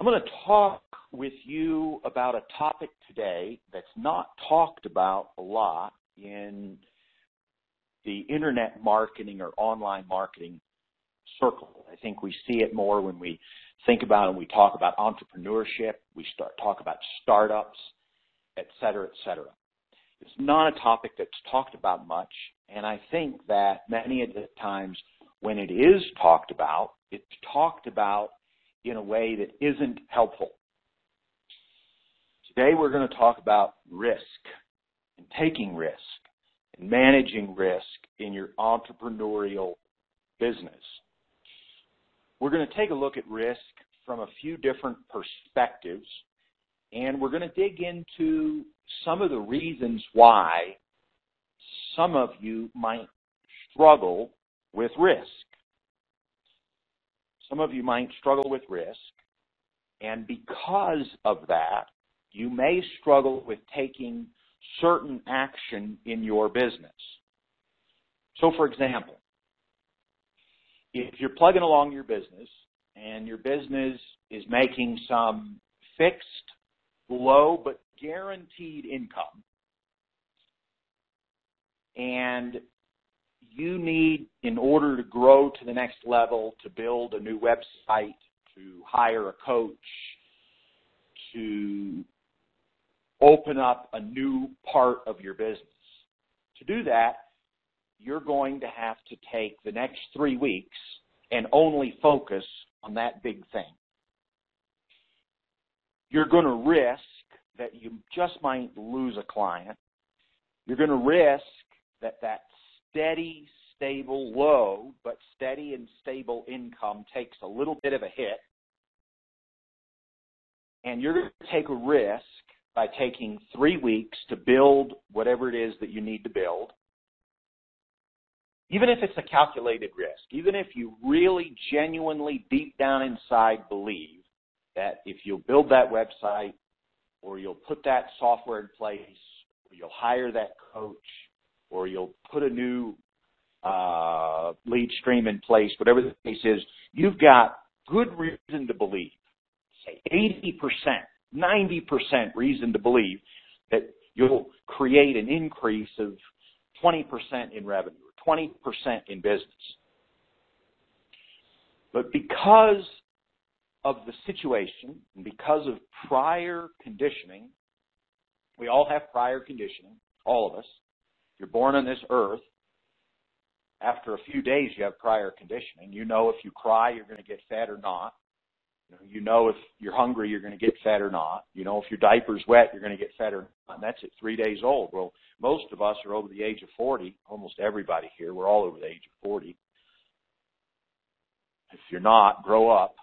I'm going to talk with you about a topic today that's not talked about a lot in the internet marketing or online marketing circle. I think we see it more when we think about and we talk about entrepreneurship, we talk about startups, et cetera, et cetera. It's not a topic that's talked about much, and I think that many of the times when it is talked about, it's talked about in a way that isn't helpful. Today we're going to talk about risk and taking risk and managing risk in your entrepreneurial business. We're going to take a look at risk from a few different perspectives, and we're going to dig into some of the reasons why some of you might struggle with risk. Some of you might struggle with risk, and because of that, you may struggle with taking certain action in your business. So, for example, if you're plugging along your business and your business is making some fixed, low, but guaranteed income, and you need, in order to grow to the next level, to build a new website, to hire a coach, to open up a new part of your business. To do that, you're going to have to take the next 3 weeks and only focus on that big thing. You're going to risk that you just might lose a client. You're going to risk that steady, stable, low, but steady and stable income takes a little bit of a hit. And you're going to take a risk by taking 3 weeks to build whatever it is that you need to build. Even if it's a calculated risk, even if you really genuinely deep down inside believe that if you'll build that website or you'll put that software in place or you'll hire that coach or you'll put a new lead stream in place, whatever the case is, you've got good reason to believe, say 80%, 90% reason to believe that you'll create an increase of 20% in revenue or 20% in business. But because of the situation and because of prior conditioning, we all have prior conditioning, all of us. You're born on this earth. After a few days, you have prior conditioning. You know if you cry, you're going to get fed or not. You know if you're hungry, you're going to get fed or not. You know if your diaper's wet, you're going to get fed or not. And that's at 3 days old. Well, most of us are over the age of 40. Almost everybody here, we're all over the age of 40. If you're not, grow up.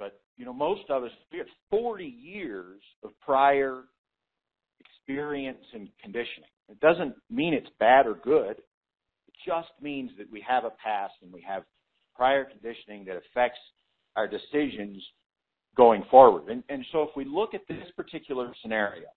But, most of us, we have 40 years of prior experience and conditioning. It doesn't mean it's bad or good. It just means that we have a past and we have prior conditioning that affects our decisions going forward. And so if we look at this particular scenario,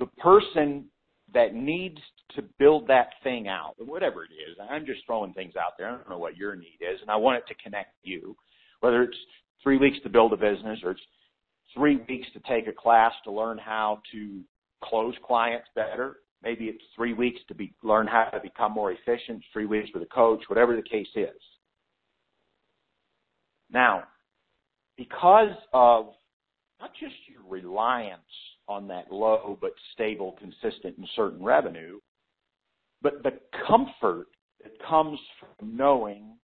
the person that needs to build that thing out, whatever it is, I'm just throwing things out there. I don't know what your need is, and I want it to connect you, whether it's 3 weeks to build a business or it's 3 weeks to take a class to learn how to close clients better. Maybe it's 3 weeks to learn how to become more efficient, 3 weeks with a coach, whatever the case is. Now, because of not just your reliance on that low but stable, consistent, and certain revenue, but the comfort that comes from knowing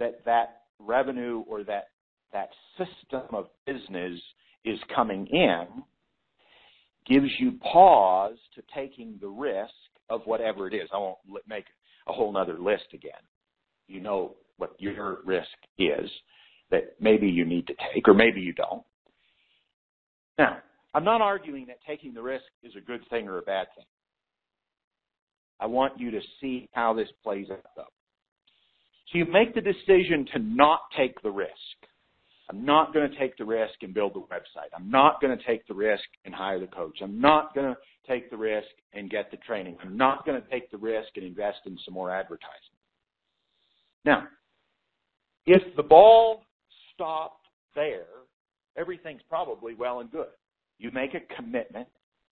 that revenue or that system of business is coming in gives you pause to taking the risk of whatever it is. I won't make a whole other list again. You know what your risk is that maybe you need to take or maybe you don't. Now, I'm not arguing that taking the risk is a good thing or a bad thing. I want you to see how this plays out, though. So you make the decision to not take the risk. I'm not going to take the risk and build the website. I'm not going to take the risk and hire the coach. I'm not going to take the risk and get the training. I'm not going to take the risk and invest in some more advertising. Now, if the ball stopped there, everything's probably well and good. You make a commitment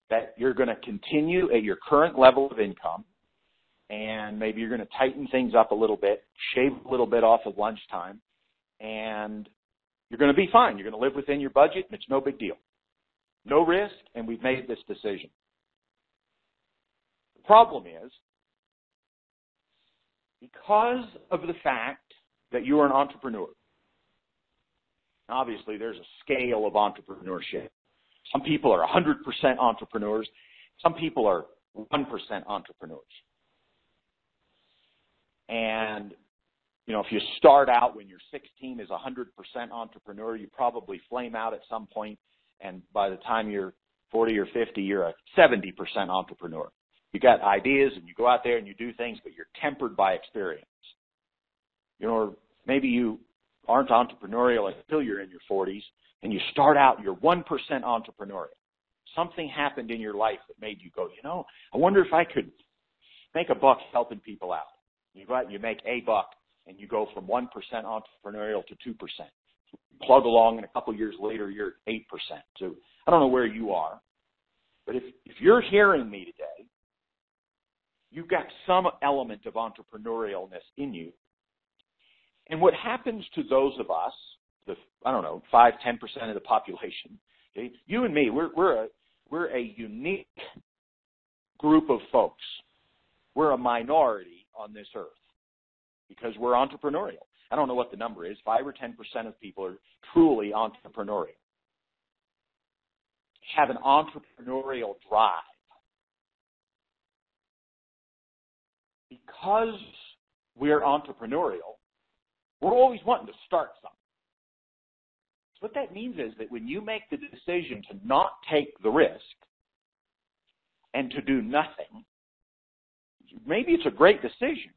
that you're going to continue at your current level of income, and maybe you're going to tighten things up a little bit, shave a little bit off of lunchtime, and you're going to be fine. You're going to live within your budget, and it's no big deal. No risk, and we've made this decision. The problem is, because of the fact that you are an entrepreneur, obviously there's a scale of entrepreneurship. Some people are 100% entrepreneurs. Some people are 1% entrepreneurs. And, you know, if you start out when you're 16 as 100% entrepreneur, you probably flame out at some point, and by the time you're 40 or 50, you're a 70% entrepreneur. You got ideas and you go out there and you do things, but you're tempered by experience. You know, or maybe you aren't entrepreneurial until you're in your 40s and you start out, you're 1% entrepreneurial. Something happened in your life that made you go, you know, I wonder if I could make a buck helping people out. You go out and you make a buck and you go from 1% entrepreneurial to 2%. Plug along and a couple years later, you're 8%. So I don't know where you are, but if you're hearing me today, you've got some element of entrepreneurialness in you. And what happens to those of us, the, I don't know, 5, 10% of the population, okay? You and me, we're a unique group of folks. We're a minority on this earth because we're entrepreneurial. I don't know what the number is, 5 or 10% of people are truly entrepreneurial. Have an entrepreneurial drive. Because we're entrepreneurial, we're always wanting to start something. So what that means is that when you make the decision to not take the risk and to do nothing, maybe it's a great decision,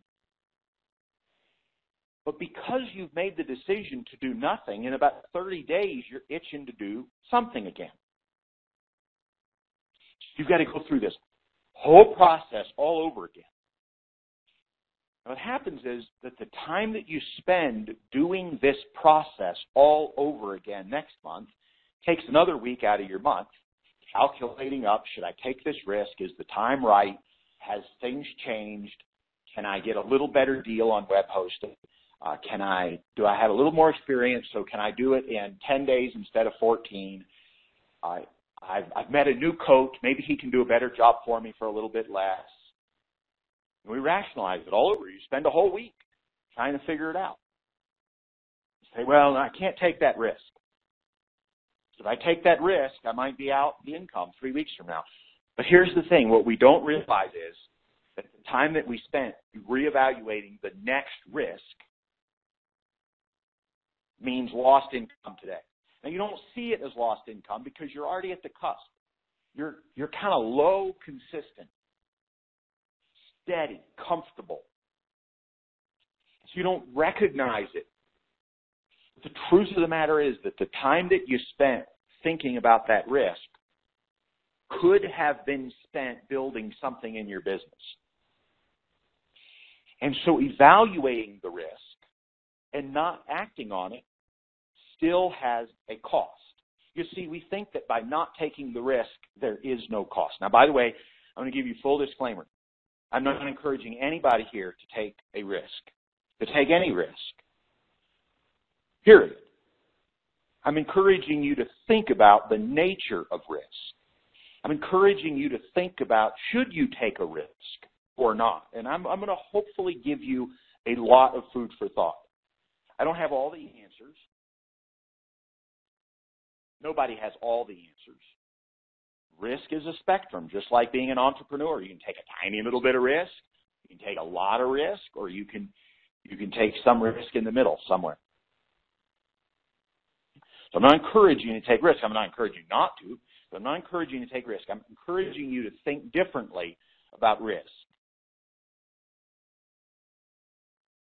but because you've made the decision to do nothing, in about 30 days, you're itching to do something again. You've got to go through this whole process all over again. What happens is that the time that you spend doing this process all over again next month takes another week out of your month, calculating up, should I take this risk? Is the time right? Has things changed? Can I get a little better deal on web hosting? Do I have a little more experience, so can I do it in 10 days instead of 14? I've met a new coach. Maybe he can do a better job for me for a little bit less. We rationalize it all over. You spend a whole week trying to figure it out. You say, well, I can't take that risk. So if I take that risk, I might be out the income 3 weeks from now. But here's the thing. What we don't realize is that the time that we spent reevaluating the next risk means lost income today. Now, you don't see it as lost income because you're already at the cusp. You're kind of low consistent. Steady, comfortable. So you don't recognize it. The truth of the matter is that the time that you spent thinking about that risk could have been spent building something in your business. And so evaluating the risk and not acting on it still has a cost. You see, we think that by not taking the risk, there is no cost. Now, by the way, I'm going to give you full disclaimer. I'm not encouraging anybody here to take a risk, to take any risk, period. I'm encouraging you to think about the nature of risk. I'm encouraging you to think about, should you take a risk or not? And I'm going to hopefully give you a lot of food for thought. I don't have all the answers. Nobody has all the answers. Risk is a spectrum, just like being an entrepreneur. You can take a tiny little bit of risk, you can take a lot of risk, or you can take some risk in the middle somewhere. So I'm not encouraging you to take risk. I'm not encouraging you not to, but I'm not encouraging you to take risk. I'm encouraging you to think differently about risk.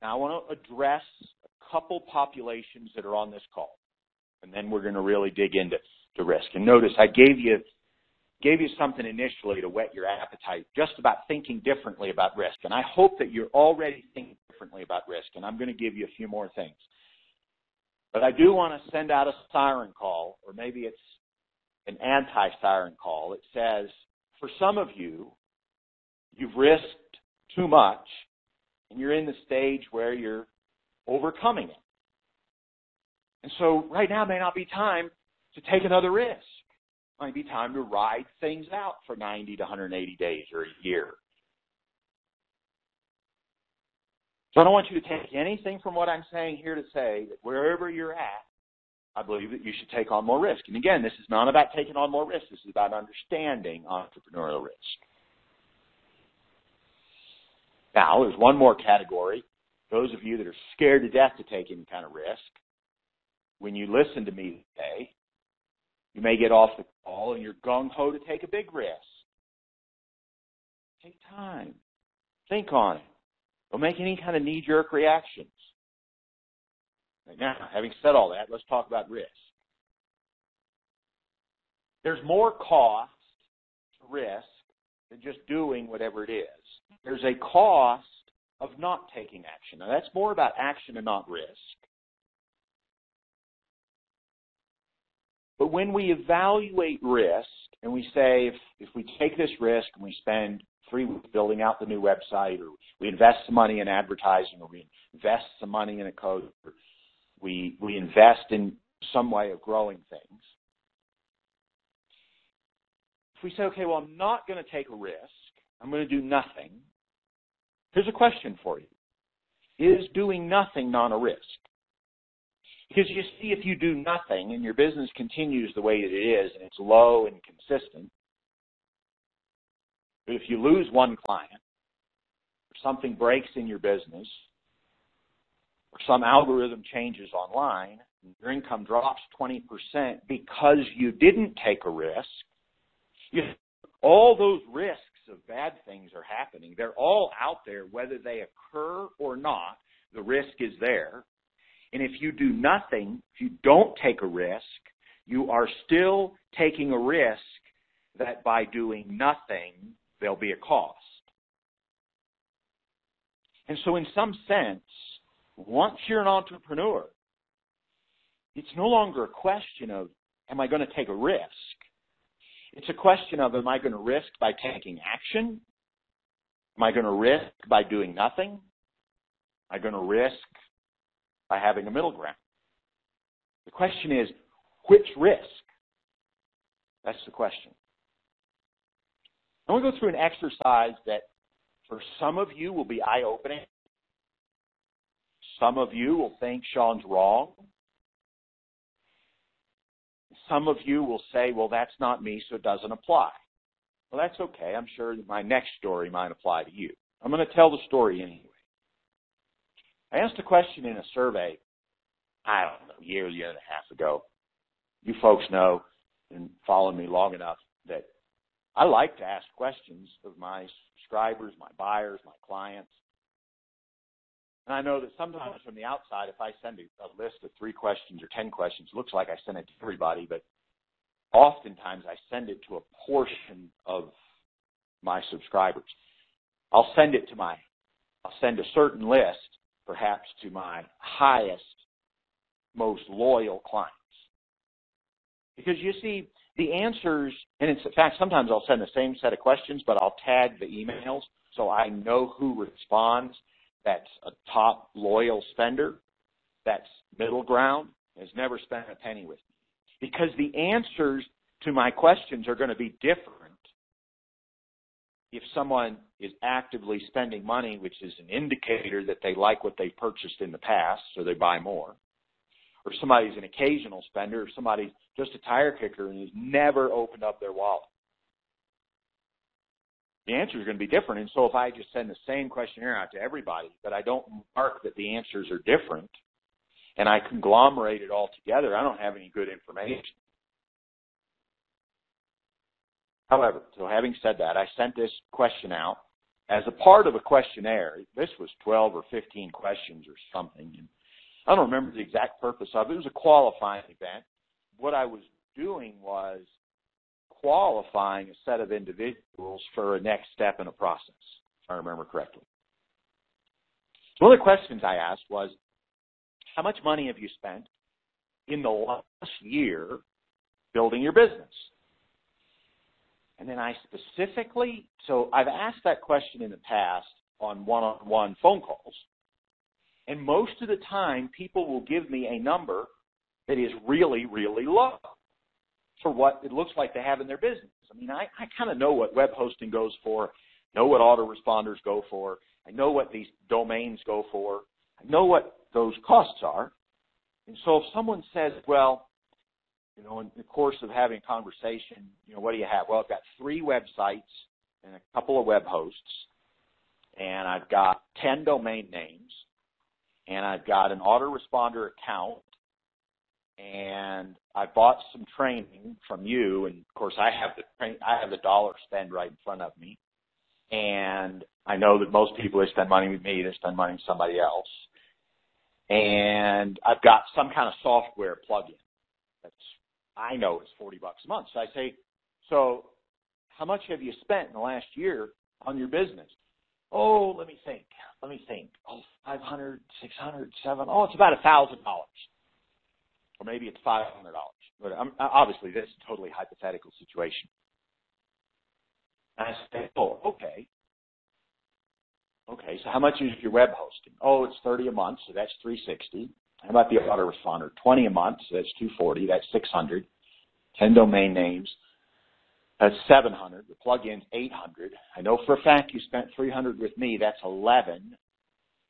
Now, I want to address a couple populations that are on this call, and then we're going to really dig into the risk. And notice I gave you something initially to whet your appetite, just about thinking differently about risk. And I hope that you're already thinking differently about risk, and I'm going to give you a few more things. But I do want to send out a siren call, or maybe it's an anti-siren call. It says, for some of you, you've risked too much, and you're in the stage where you're overcoming it. And so right now may not be time to take another risk. It might be time to ride things out for 90 to 180 days or a year. So I don't want you to take anything from what I'm saying here to say that wherever you're at, I believe that you should take on more risk. And again, this is not about taking on more risk. This is about understanding entrepreneurial risk. Now, there's one more category. Those of you that are scared to death to take any kind of risk, when you listen to me today, you may get off the call and you're gung-ho to take a big risk. Take time. Think on it. Don't make any kind of knee-jerk reactions. Now, having said all that, let's talk about risk. There's more cost to risk than just doing whatever it is. There's a cost of not taking action. Now, that's more about action and not risk. But when we evaluate risk and we say, if we take this risk and we spend 3 weeks building out the new website, or we invest some money in advertising, or we invest some money in a coach, or we invest in some way of growing things. If we say, okay, well, I'm not going to take a risk, I'm going to do nothing, here's a question for you. Is doing nothing not a risk? Because you see, if you do nothing and your business continues the way that it is and it's low and consistent, but if you lose one client or something breaks in your business or some algorithm changes online, your income drops 20% because you didn't take a risk, all those risks of bad things are happening. They're all out there whether they occur or not. The risk is there. And if you do nothing, if you don't take a risk, you are still taking a risk that by doing nothing, there'll be a cost. And so in some sense, once you're an entrepreneur, it's no longer a question of, am I going to take a risk? It's a question of, am I going to risk by taking action? Am I going to risk by doing nothing? Am I going to risk by having a middle ground? The question is, which risk? That's the question. I'm going to go through an exercise that for some of you will be eye-opening. Some of you will think Sean's wrong. Some of you will say, well, that's not me, so it doesn't apply. Well, that's okay. I'm sure that my next story might apply to you. I'm going to tell the story anyway. I asked a question in a survey, I don't know, a year and a half ago. You folks know and followed me long enough that I like to ask questions of my subscribers, my buyers, my clients. And I know that sometimes from the outside, if I send a list of 3 questions or 10 questions, it looks like I send it to everybody, but oftentimes I send it to a portion of my subscribers. I'll send a certain list, perhaps to my highest, most loyal clients. Because you see, the answers, and in fact, sometimes I'll send the same set of questions, but I'll tag the emails so I know who responds. That's a top loyal spender. That's middle ground, has never spent a penny with me. Because the answers to my questions are going to be different if someone is actively spending money, which is an indicator that they like what they've purchased in the past, so they buy more, or somebody's an occasional spender, or somebody's just a tire kicker and has never opened up their wallet. The answer is going to be different, and so if I just send the same questionnaire out to everybody, but I don't mark that the answers are different, and I conglomerate it all together, I don't have any good information. However, so having said that, I sent this question out as a part of a questionnaire. This was 12 or 15 questions or something. And I don't remember the exact purpose of it. It was a qualifying event. What I was doing was qualifying a set of individuals for a next step in a process, if I remember correctly. So one of the questions I asked was, how much money have you spent in the last year building your business? And then I specifically, so I've asked that question in the past on one-on-one phone calls, and most of the time people will give me a number that is really, really low for what it looks like they have in their business. I mean, I kind of know what web hosting goes for, know what autoresponders go for, I know what these domains go for, I know what those costs are. And so if someone says, well, you know, in the course of having a conversation, you know, what do you have? Well, I've got 3 websites and a couple of web hosts, and I've got 10 domain names, and I've got an autoresponder account, and I bought some training from you, and of course I have the dollar spend right in front of me, and I know that most people, they spend money with me, they spend money with somebody else, and I've got some kind of software plug-in that's, I know it's $40 a month. So I say, so how much have you spent in the last year on your business? Oh, let me think. Oh, $500, $600, $700. Oh, it's about $1,000. Or maybe it's $500. But obviously, this is a totally hypothetical situation. And I say, oh, okay. Okay, so how much is your web hosting? Oh, it's $30 a month, so that's $360. How about the autoresponder? $20 a month, so that's $240. That's $600. 10 domain names. That's $700. The plug-in's $800. I know for a fact you spent $300 with me. That's $1,100.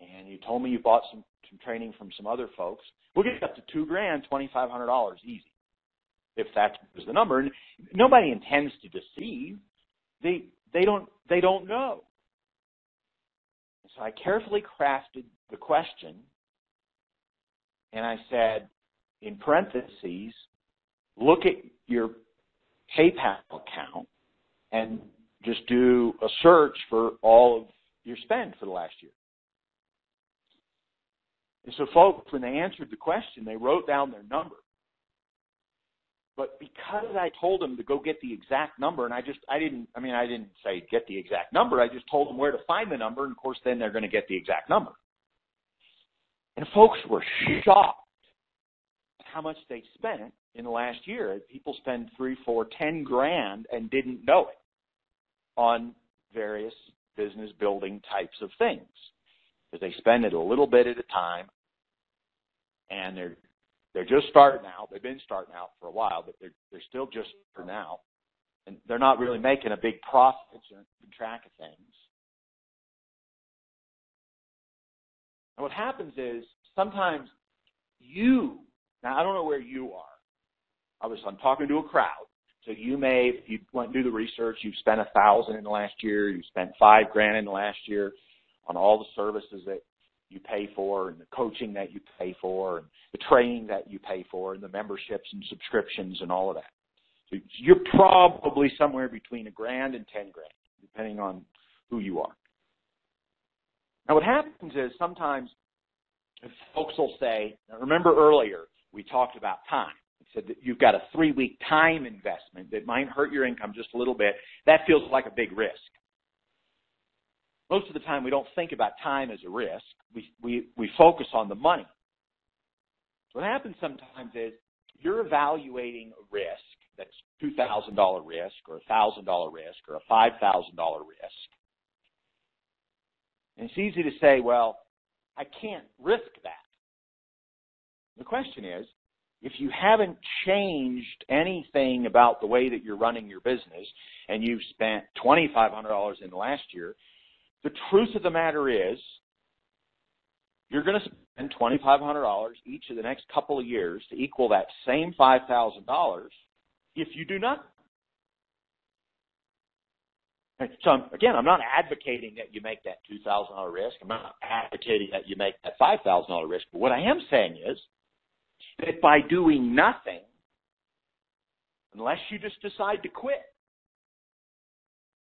And you told me you bought some training from some other folks. We'll get up to $2,000, $2,500 easy, if that was the number. And nobody intends to deceive. They don't know. And so I carefully crafted the question, and I said, in parentheses, look at your PayPal account and just do a search for all of your spend for the last year. And so folks, when they answered the question, they wrote down their number. But because I told them to go get the exact number, and I didn't say get the exact number, I just told them where to find the number, and of course then they're going to get the exact number. And folks were shocked at how much they spent in the last year. People spend $3, $4, $10,000 and didn't know it on various business building types of things, because they spend it a little bit at a time, and they're just starting out. They've been starting out for a while, but they're still just starting out, and they're not really making a big profit and keeping track of things. And what happens is sometimes now I don't know where you are. I'm talking to a crowd, so you may, if you went and do the research, you've spent $1,000 in the last year, you've spent $5,000 in the last year on all the services that you pay for, and the coaching that you pay for, and the training that you pay for, and the memberships and subscriptions and all of that. So you're probably somewhere between $1,000 and $10,000, depending on who you are. Now what happens is sometimes folks will say, now remember earlier we talked about time. He said that you've got a 3-week time investment that might hurt your income just a little bit. That feels like a big risk. Most of the time we don't think about time as a risk. We focus on the money. What happens sometimes is you're evaluating a risk that's $2,000 risk or $1,000 risk or a $5,000 risk. And it's easy to say, well, I can't risk that. The question is, if you haven't changed anything about the way that you're running your business and you've spent $2,500 in the last year, the truth of the matter is you're going to spend $2,500 each of the next couple of years to equal that same $5,000 if you do nothing. So, I'm not advocating that you make that $2,000 risk. I'm not advocating that you make that $5,000 risk. But what I am saying is that by doing nothing, unless you just decide to quit,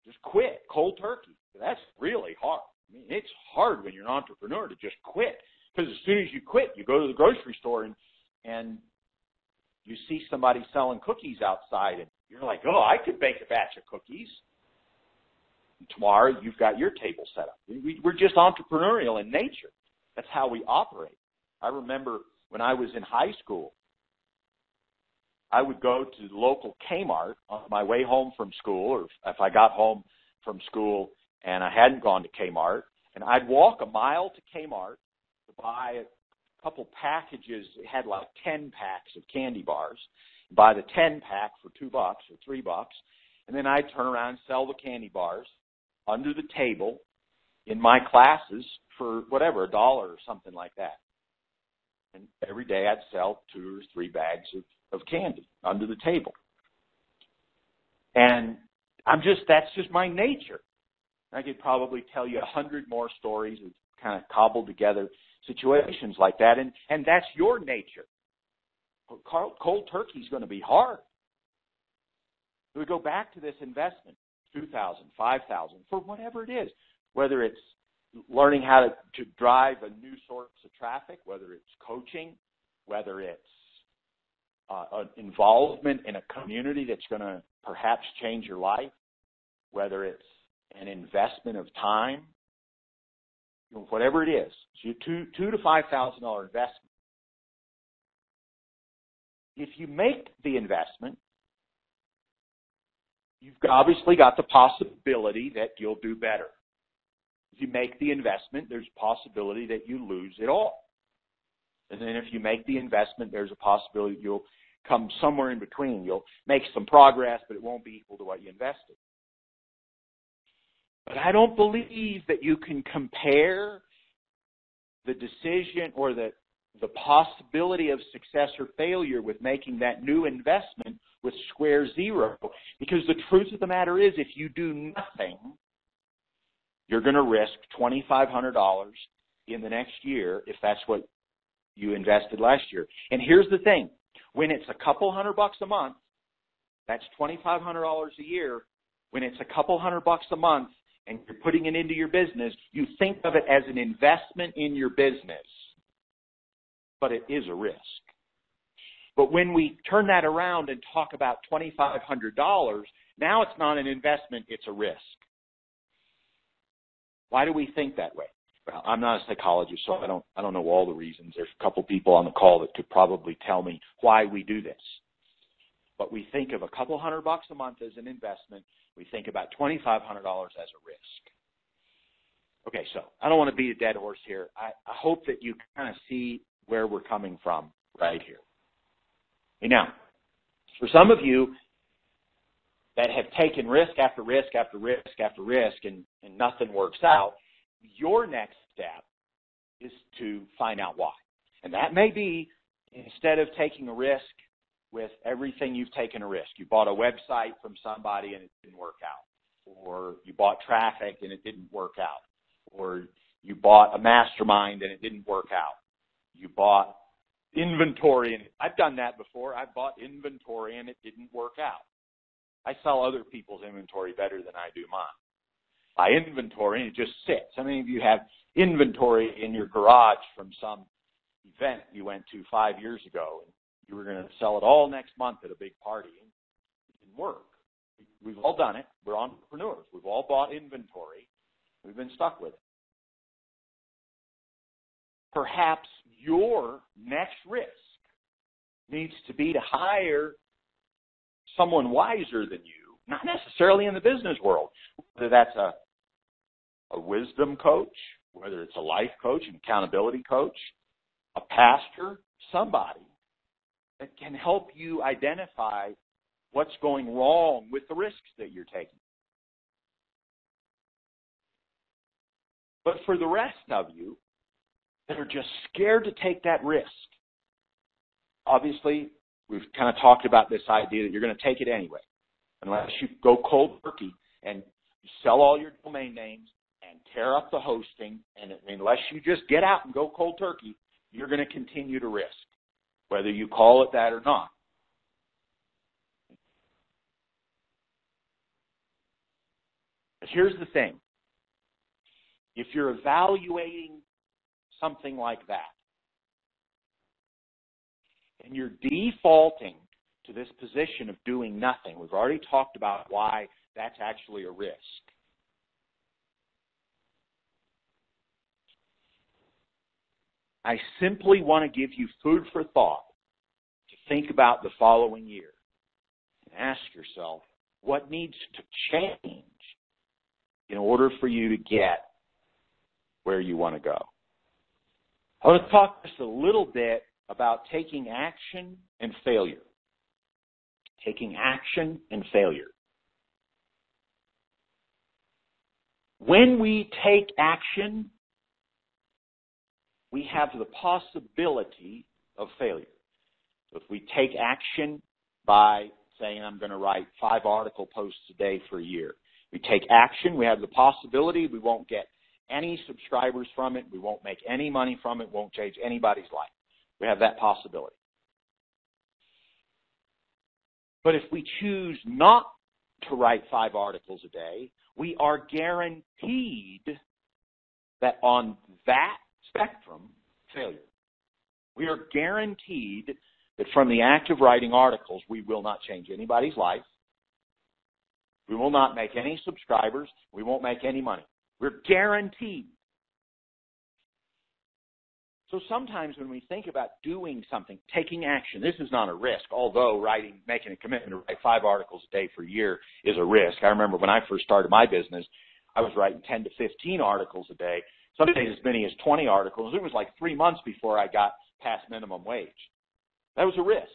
just quit cold turkey. That's really hard. I mean, it's hard when you're an entrepreneur to just quit, because as soon as you quit, you go to the grocery store and you see somebody selling cookies outside, and you're like, oh, I could bake a batch of cookies. Tomorrow, you've got your table set up. We're just entrepreneurial in nature. That's how we operate. I remember when I was in high school, I would go to the local Kmart on my way home from school, or if I got home from school and I hadn't gone to Kmart, and I'd walk a mile to Kmart to buy a couple packages. It had like 10 packs of candy bars. Buy the 10 pack for $2 or $3, and then I'd turn around and sell the candy bars under the table in my classes for whatever, $1 or something like that. And every day I'd sell 2 or 3 bags of candy under the table. And that's just my nature. I could probably tell you 100 more stories of kind of cobbled together situations like that. And that's your nature. Cold turkey is going to be hard. We go back to this investment, $2,000, $5,000, for whatever it is, whether it's learning how to drive a new source of traffic, whether it's coaching, whether it's an involvement in a community that's going to perhaps change your life, whether it's an investment of time, whatever it is. So your $2,000 to $5,000 investment. If you make the investment, you've obviously got the possibility that you'll do better. If you make the investment, there's a possibility that you lose it all. And then if you make the investment, there's a possibility you'll come somewhere in between. You'll make some progress, but it won't be equal to what you invested. But I don't believe that you can compare the decision or the possibility of success or failure with making that new investment with square zero. Because the truth of the matter is, if you do nothing, you're going to risk $2,500 in the next year if that's what you invested last year. And here's the thing. When it's a couple $100 a month, that's $2,500 a year. When it's a couple $100 a month and you're putting it into your business, you think of it as an investment in your business. But it is a risk. But when we turn that around and talk about $2,500, now it's not an investment, it's a risk. Why do we think that way? Well, I'm not a psychologist, so I don't know all the reasons. There's a couple people on the call that could probably tell me why we do this. But we think of a couple $100 a month as an investment. We think about $2,500 as a risk. Okay, so I don't want to beat a dead horse here. I hope that you kind of see where we're coming from right here. And now, for some of you that have taken risk after risk after risk after risk and nothing works out, your next step is to find out why. And that may be, instead of taking a risk with everything, you've taken a risk. You bought a website from somebody and it didn't work out. Or you bought traffic and it didn't work out. Or you bought a mastermind and it didn't work out. You bought inventory, and I've done that before. I bought inventory, and it didn't work out. I sell other people's inventory better than I do mine. I inventory, and it just sits. How many of you have inventory in your garage from some event you went to 5 years ago, and you were going to sell it all next month at a big party? It didn't work. We've all done it. We're entrepreneurs. We've all bought inventory. We've been stuck with it. Perhaps your next risk needs to be to hire someone wiser than you, not necessarily in the business world, whether that's a wisdom coach, whether it's a life coach, an accountability coach, a pastor, somebody that can help you identify what's going wrong with the risks that you're taking. But for the rest of you that are just scared to take that risk. Obviously, we've kind of talked about this idea that you're going to take it anyway, unless you go cold turkey and sell all your domain names and tear up the hosting, and unless you just get out and go cold turkey, you're going to continue to risk, whether you call it that or not. But here's the thing. If you're evaluating something like that, and you're defaulting to this position of doing nothing, we've already talked about why that's actually a risk. I simply want to give you food for thought to think about the following year and ask yourself what needs to change in order for you to get where you want to go. I want to talk just a little bit about taking action and failure. Taking action and failure. When we take action, we have the possibility of failure. So if we take action by saying, I'm going to write 5 article posts a day for a year, we take action, we have the possibility we won't get any subscribers from it, we won't make any money from it, won't change anybody's life. We have that possibility. But if we choose not to write 5 articles a day, we are guaranteed that on that spectrum, failure. We are guaranteed that from the act of writing articles, we will not change anybody's life. We will not make any subscribers. We won't make any money. We're guaranteed. So sometimes when we think about doing something, taking action, this is not a risk, although making a commitment to write 5 articles a day for a year is a risk. I remember when I first started my business, I was writing 10 to 15 articles a day, some days as many as 20 articles. It was like 3 months before I got past minimum wage. That was a risk.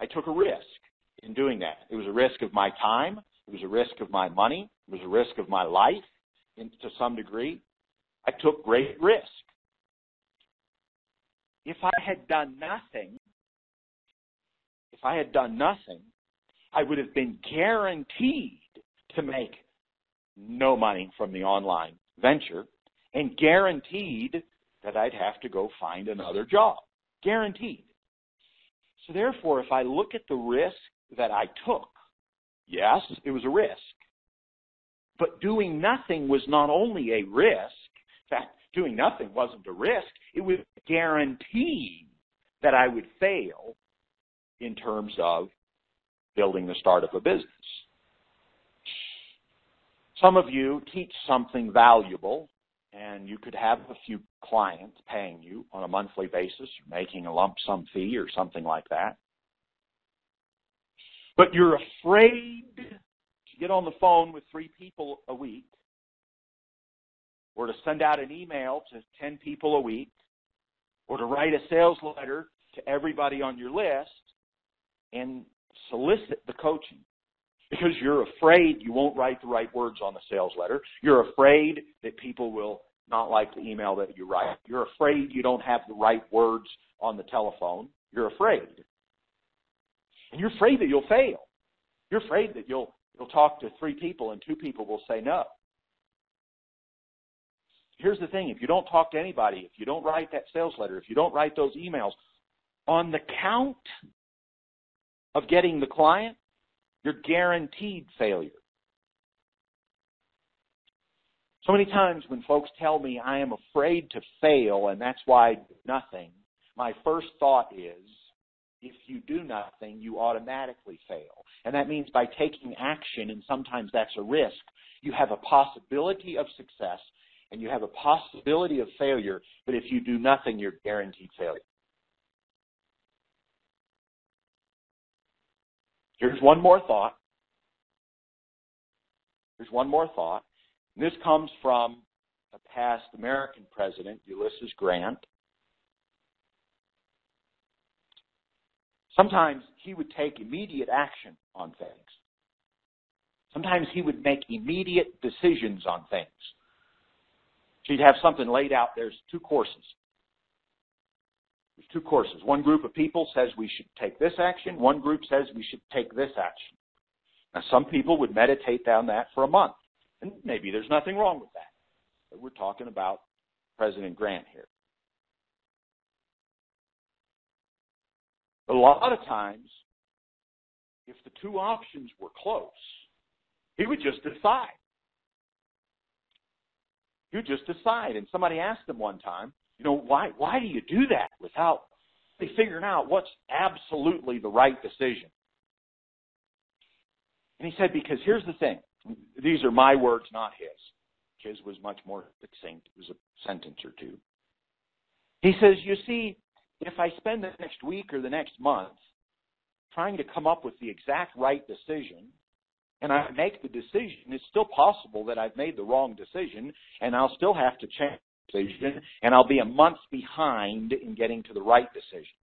I took a risk in doing that. It was a risk of my time. It was a risk of my money. It was a risk of my life to some degree. I took great risk. If I had done nothing, I would have been guaranteed to make no money from the online venture and guaranteed that I'd have to go find another job. Guaranteed. So therefore, if I look at the risk that I took, yes, it was a risk. But doing nothing was not only a risk, in fact, doing nothing wasn't a risk. It was guaranteed that I would fail in terms of building the start of a business. Some of you teach something valuable, and you could have a few clients paying you on a monthly basis, making a lump sum fee or something like that. But you're afraid to get on the phone with 3 people a week, or to send out an email to 10 people a week, or to write a sales letter to everybody on your list and solicit the coaching because you're afraid you won't write the right words on the sales letter. You're afraid that people will not like the email that you write. You're afraid you don't have the right words on the telephone. You're afraid. And you're afraid that you'll fail. You're afraid that you'll talk to 3 people and 2 people will say no. Here's the thing, if you don't talk to anybody, if you don't write that sales letter, if you don't write those emails, on the count of getting the client, you're guaranteed failure. So many times when folks tell me I am afraid to fail and that's why I do nothing, my first thought is, if you do nothing, you automatically fail. And that means by taking action, and sometimes that's a risk, you have a possibility of success and you have a possibility of failure, but if you do nothing, you're guaranteed failure. Here's one more thought. And this comes from a past American president, Ulysses Grant. Sometimes he would take immediate action on things. Sometimes he would make immediate decisions on things. So you'd have something laid out. There's two courses. One group of people says we should take this action. One group says we should take this action. Now, some people would meditate on that for a month, and maybe there's nothing wrong with that. But we're talking about President Grant here. A lot of times, if the two options were close, he would just decide. You just decide. And somebody asked him one time, why do you do that without figuring out what's absolutely the right decision? And he said, because here's the thing. These are my words, not his. His was much more succinct. It was a sentence or two. He says, you see, if I spend the next week or the next month trying to come up with the exact right decision, and I make the decision, it's still possible that I've made the wrong decision, and I'll still have to change the decision, and I'll be a month behind in getting to the right decision.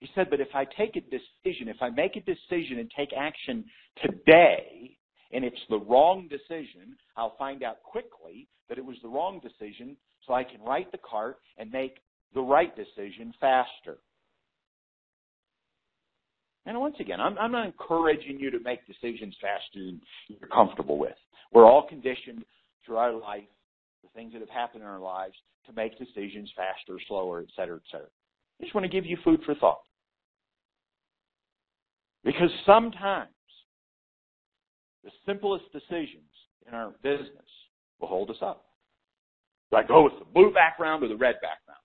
He said, but if I take a decision, if I make a decision and take action today, and it's the wrong decision, I'll find out quickly that it was the wrong decision, so I can right the cart and make the right decision faster. And once again, I'm not encouraging you to make decisions faster than you're comfortable with. We're all conditioned through our life, the things that have happened in our lives, to make decisions faster, slower, et cetera, et cetera. I just want to give you food for thought. Because sometimes the simplest decisions in our business will hold us up. Do I go with the blue background or the red background?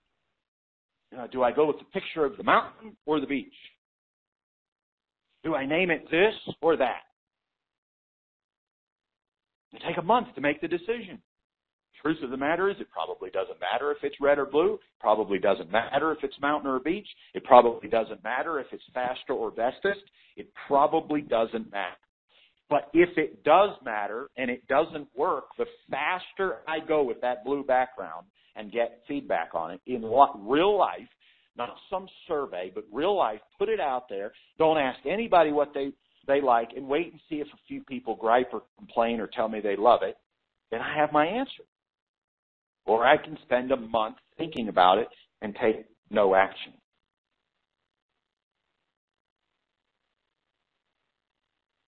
Do I go with the picture of the mountain or the beach? Do I name it this or that? It takes a month to make the decision. Truth of the matter is, it probably doesn't matter if it's red or blue. Probably doesn't matter if it's mountain or beach. It probably doesn't matter if it's faster or bestest. It probably doesn't matter. But if it does matter and it doesn't work, the faster I go with that blue background and get feedback on it in real life, not some survey, but real life, put it out there. Don't ask anybody what they like and wait and see if a few people gripe or complain or tell me they love it. Then I have my answer. Or I can spend a month thinking about it and take no action.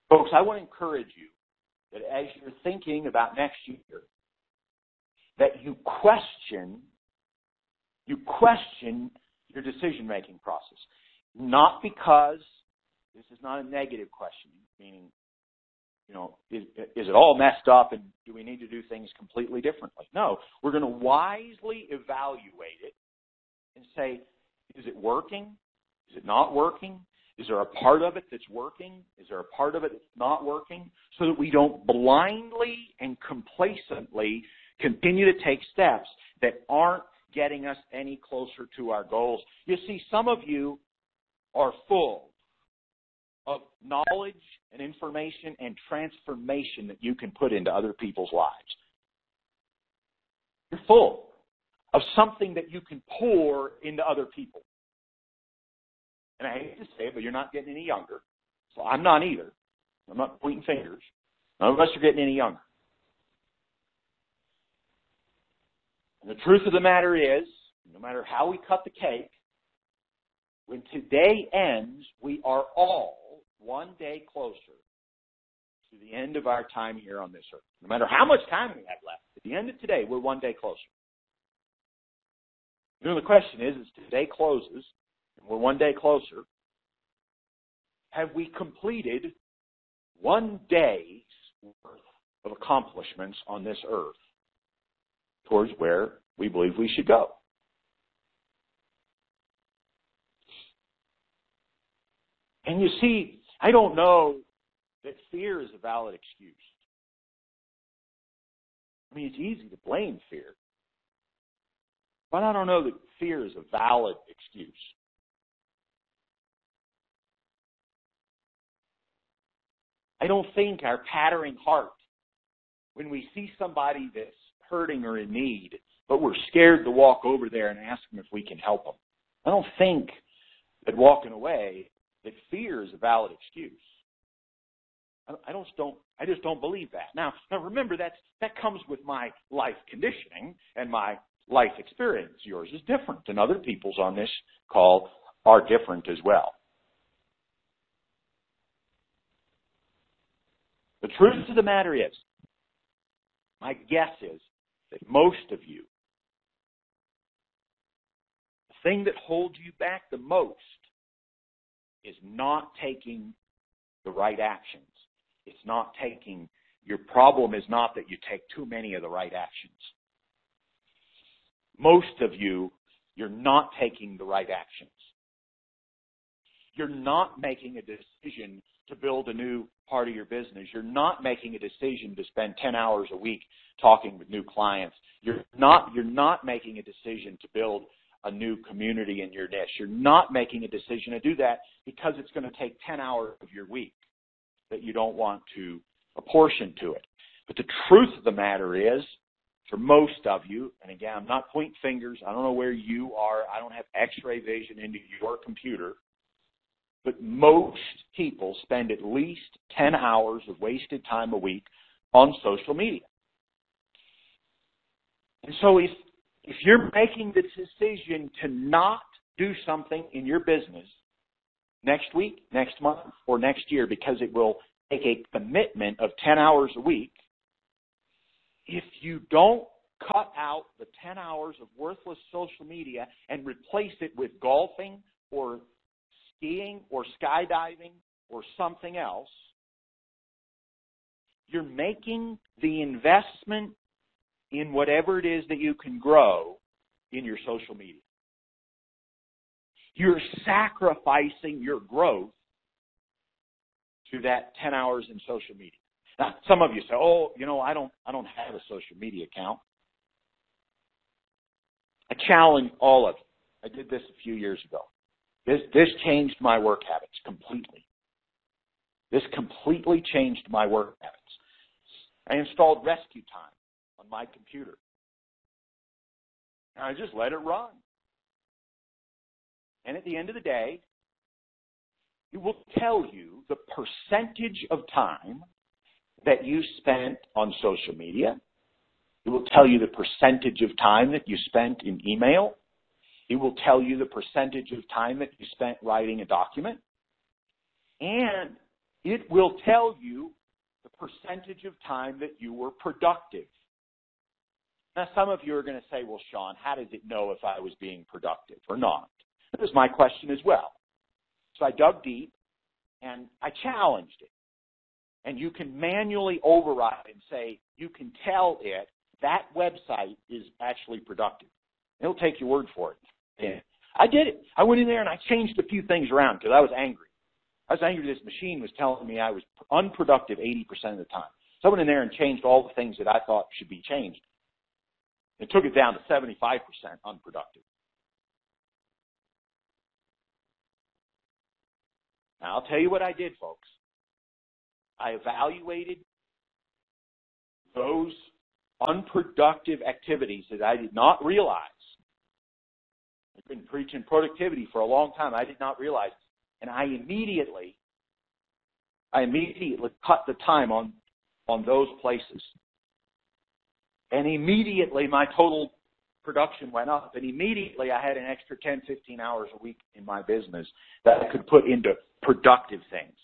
Folks, I want to encourage you that as you're thinking about next year, that you question your decision-making process. Not because, this is not a negative question, meaning, is it all messed up and do we need to do things completely differently? No, we're going to wisely evaluate it and say, is it working? Is it not working? Is there a part of it that's working? Is there a part of it that's not working? So that we don't blindly and complacently continue to take steps that aren't getting us any closer to our goals. You see, some of you are full of knowledge and information and transformation that you can put into other people's lives. You're full of something that you can pour into other people. And I hate to say it, but you're not getting any younger. So I'm not either. I'm not pointing fingers. None of us are getting any younger. And the truth of the matter is, no matter how we cut the cake, when today ends, we are all one day closer to the end of our time here on this earth. No matter how much time we have left, at the end of today, we're one day closer. The question is, as today closes, and we're one day closer, have we completed one day's worth of accomplishments on this earth towards where we believe we should go? And you see, I don't know that fear is a valid excuse. I mean, it's easy to blame fear. But I don't know that fear is a valid excuse. I don't think our pattering heart, when we see somebody that's hurting or in need, but we're scared to walk over there and ask them if we can help them, I don't think that walking away, that fear is a valid excuse. I just don't believe that. Now remember, that comes with my life conditioning and my life experience. Yours is different, and other people's on this call are different as well. The truth of the matter is, my guess is that most of you, the thing that holds you back the most is not taking the right actions. It's not taking, your problem is not that you take too many of the right actions. Most of you, you're not taking the right actions. You're not making a decision to build a new part of your business. You're not making a decision to spend 10 hours a week talking with new clients. You're not making a decision to build a new community in your niche. You're not making a decision to do that because it's going to take 10 hours of your week that you don't want to apportion to it. But the truth of the matter is, for most of you, and again, I'm not pointing fingers. I don't know where you are. I don't have X-ray vision into your computer. But most people spend at least 10 hours of wasted time a week on social media. And so if you're making the decision to not do something in your business next week, next month, or next year because it will take a commitment of 10 hours a week, if you don't cut out the 10 hours of worthless social media and replace it with golfing or skiing or skydiving or something else, you're making the investment in whatever it is that you can grow in your social media. You're sacrificing your growth to that 10 hours in social media. Now, some of you say, oh, you know, I don't have a social media account. I challenge all of you. I did this a few years ago. This changed my work habits completely. This completely changed my work habits. I installed Rescue Time on my computer. And I just let it run. And at the end of the day, it will tell you the percentage of time that you spent on social media. It will tell you the percentage of time that you spent in email. It will tell you the percentage of time that you spent writing a document. And it will tell you the percentage of time that you were productive. Now, some of you are going to say, well, Sean, how does it know if I was being productive or not? That was my question as well. So I dug deep and I challenged it. And you can manually override and say, you can tell it that website is actually productive. It'll take your word for it. And I did it. I went in there and I changed a few things around because I was angry. I was angry this machine was telling me I was unproductive 80% of the time. So I went in there and changed all the things that I thought should be changed. It took it down to 75% unproductive. Now, I'll tell you what I did, folks. I evaluated those unproductive activities that I did not realize. I've been preaching productivity for a long time. I did not realize. And I immediately cut the time on those places. And immediately my total production went up. And immediately I had an extra 10, 15 hours a week in my business that I could put into productive things.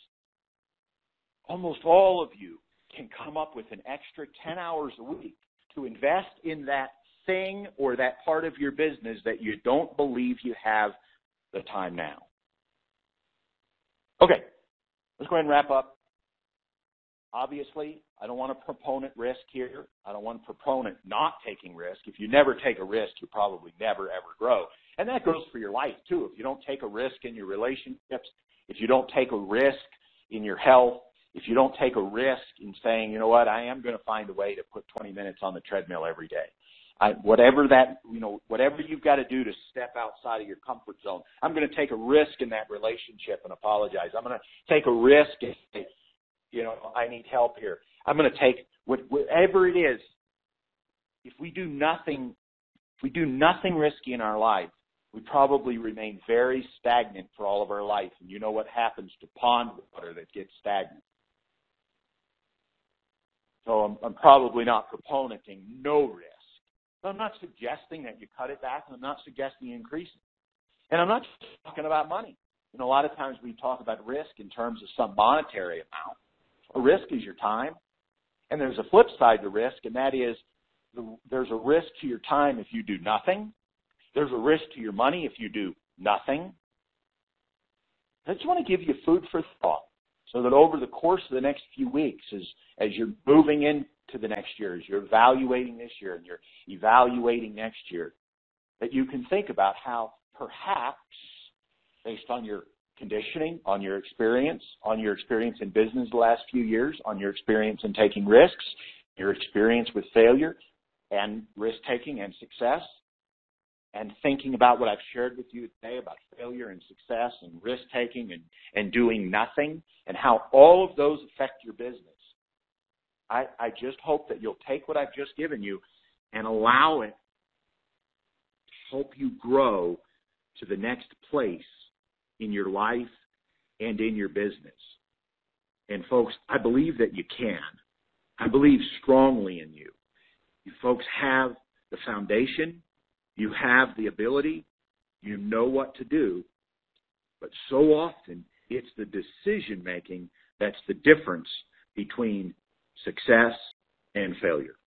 Almost all of you can come up with an extra 10 hours a week to invest in that thing or that part of your business that you don't believe you have the time now. Okay, let's go ahead and wrap up. Obviously, I don't want to proponent risk here. I don't want to proponent not taking risk. If you never take a risk, you probably never, ever grow. And that goes for your life, too. If you don't take a risk in your relationships, if you don't take a risk in your health, if you don't take a risk in saying, you know what, I am going to find a way to put 20 minutes on the treadmill every day. Whatever you've got to do to step outside of your comfort zone, I'm going to take a risk in that relationship and apologize. I'm going to take a risk if, you know, I need help here. I'm going to take whatever it is. If we do nothing risky in our life, we probably remain very stagnant for all of our life. And you know what happens to pond water that gets stagnant. So I'm probably not proponenting no risk. But I'm not suggesting that you cut it back, and I'm not suggesting you increase it. And I'm not talking about money. And a lot of times we talk about risk in terms of some monetary amount. A risk is your time. And there's a flip side to risk, and that is there's a risk to your time if you do nothing. There's a risk to your money if you do nothing. I just want to give you food for thought so that over the course of the next few weeks, as you're moving into the next year, as you're evaluating this year and you're evaluating next year, that you can think about how perhaps, based on your conditioning, on your experience in business the last few years, on your experience in taking risks, your experience with failure and risk-taking and success, and thinking about what I've shared with you today about failure and success and risk-taking and doing nothing and how all of those affect your business, I just hope that you'll take what I've just given you and allow it to help you grow to the next place in your life and in your business. And folks, I believe that you can. I believe strongly in you. You folks have the foundation. You have the ability. You know what to do. But so often, it's the decision-making that's the difference between success and failure.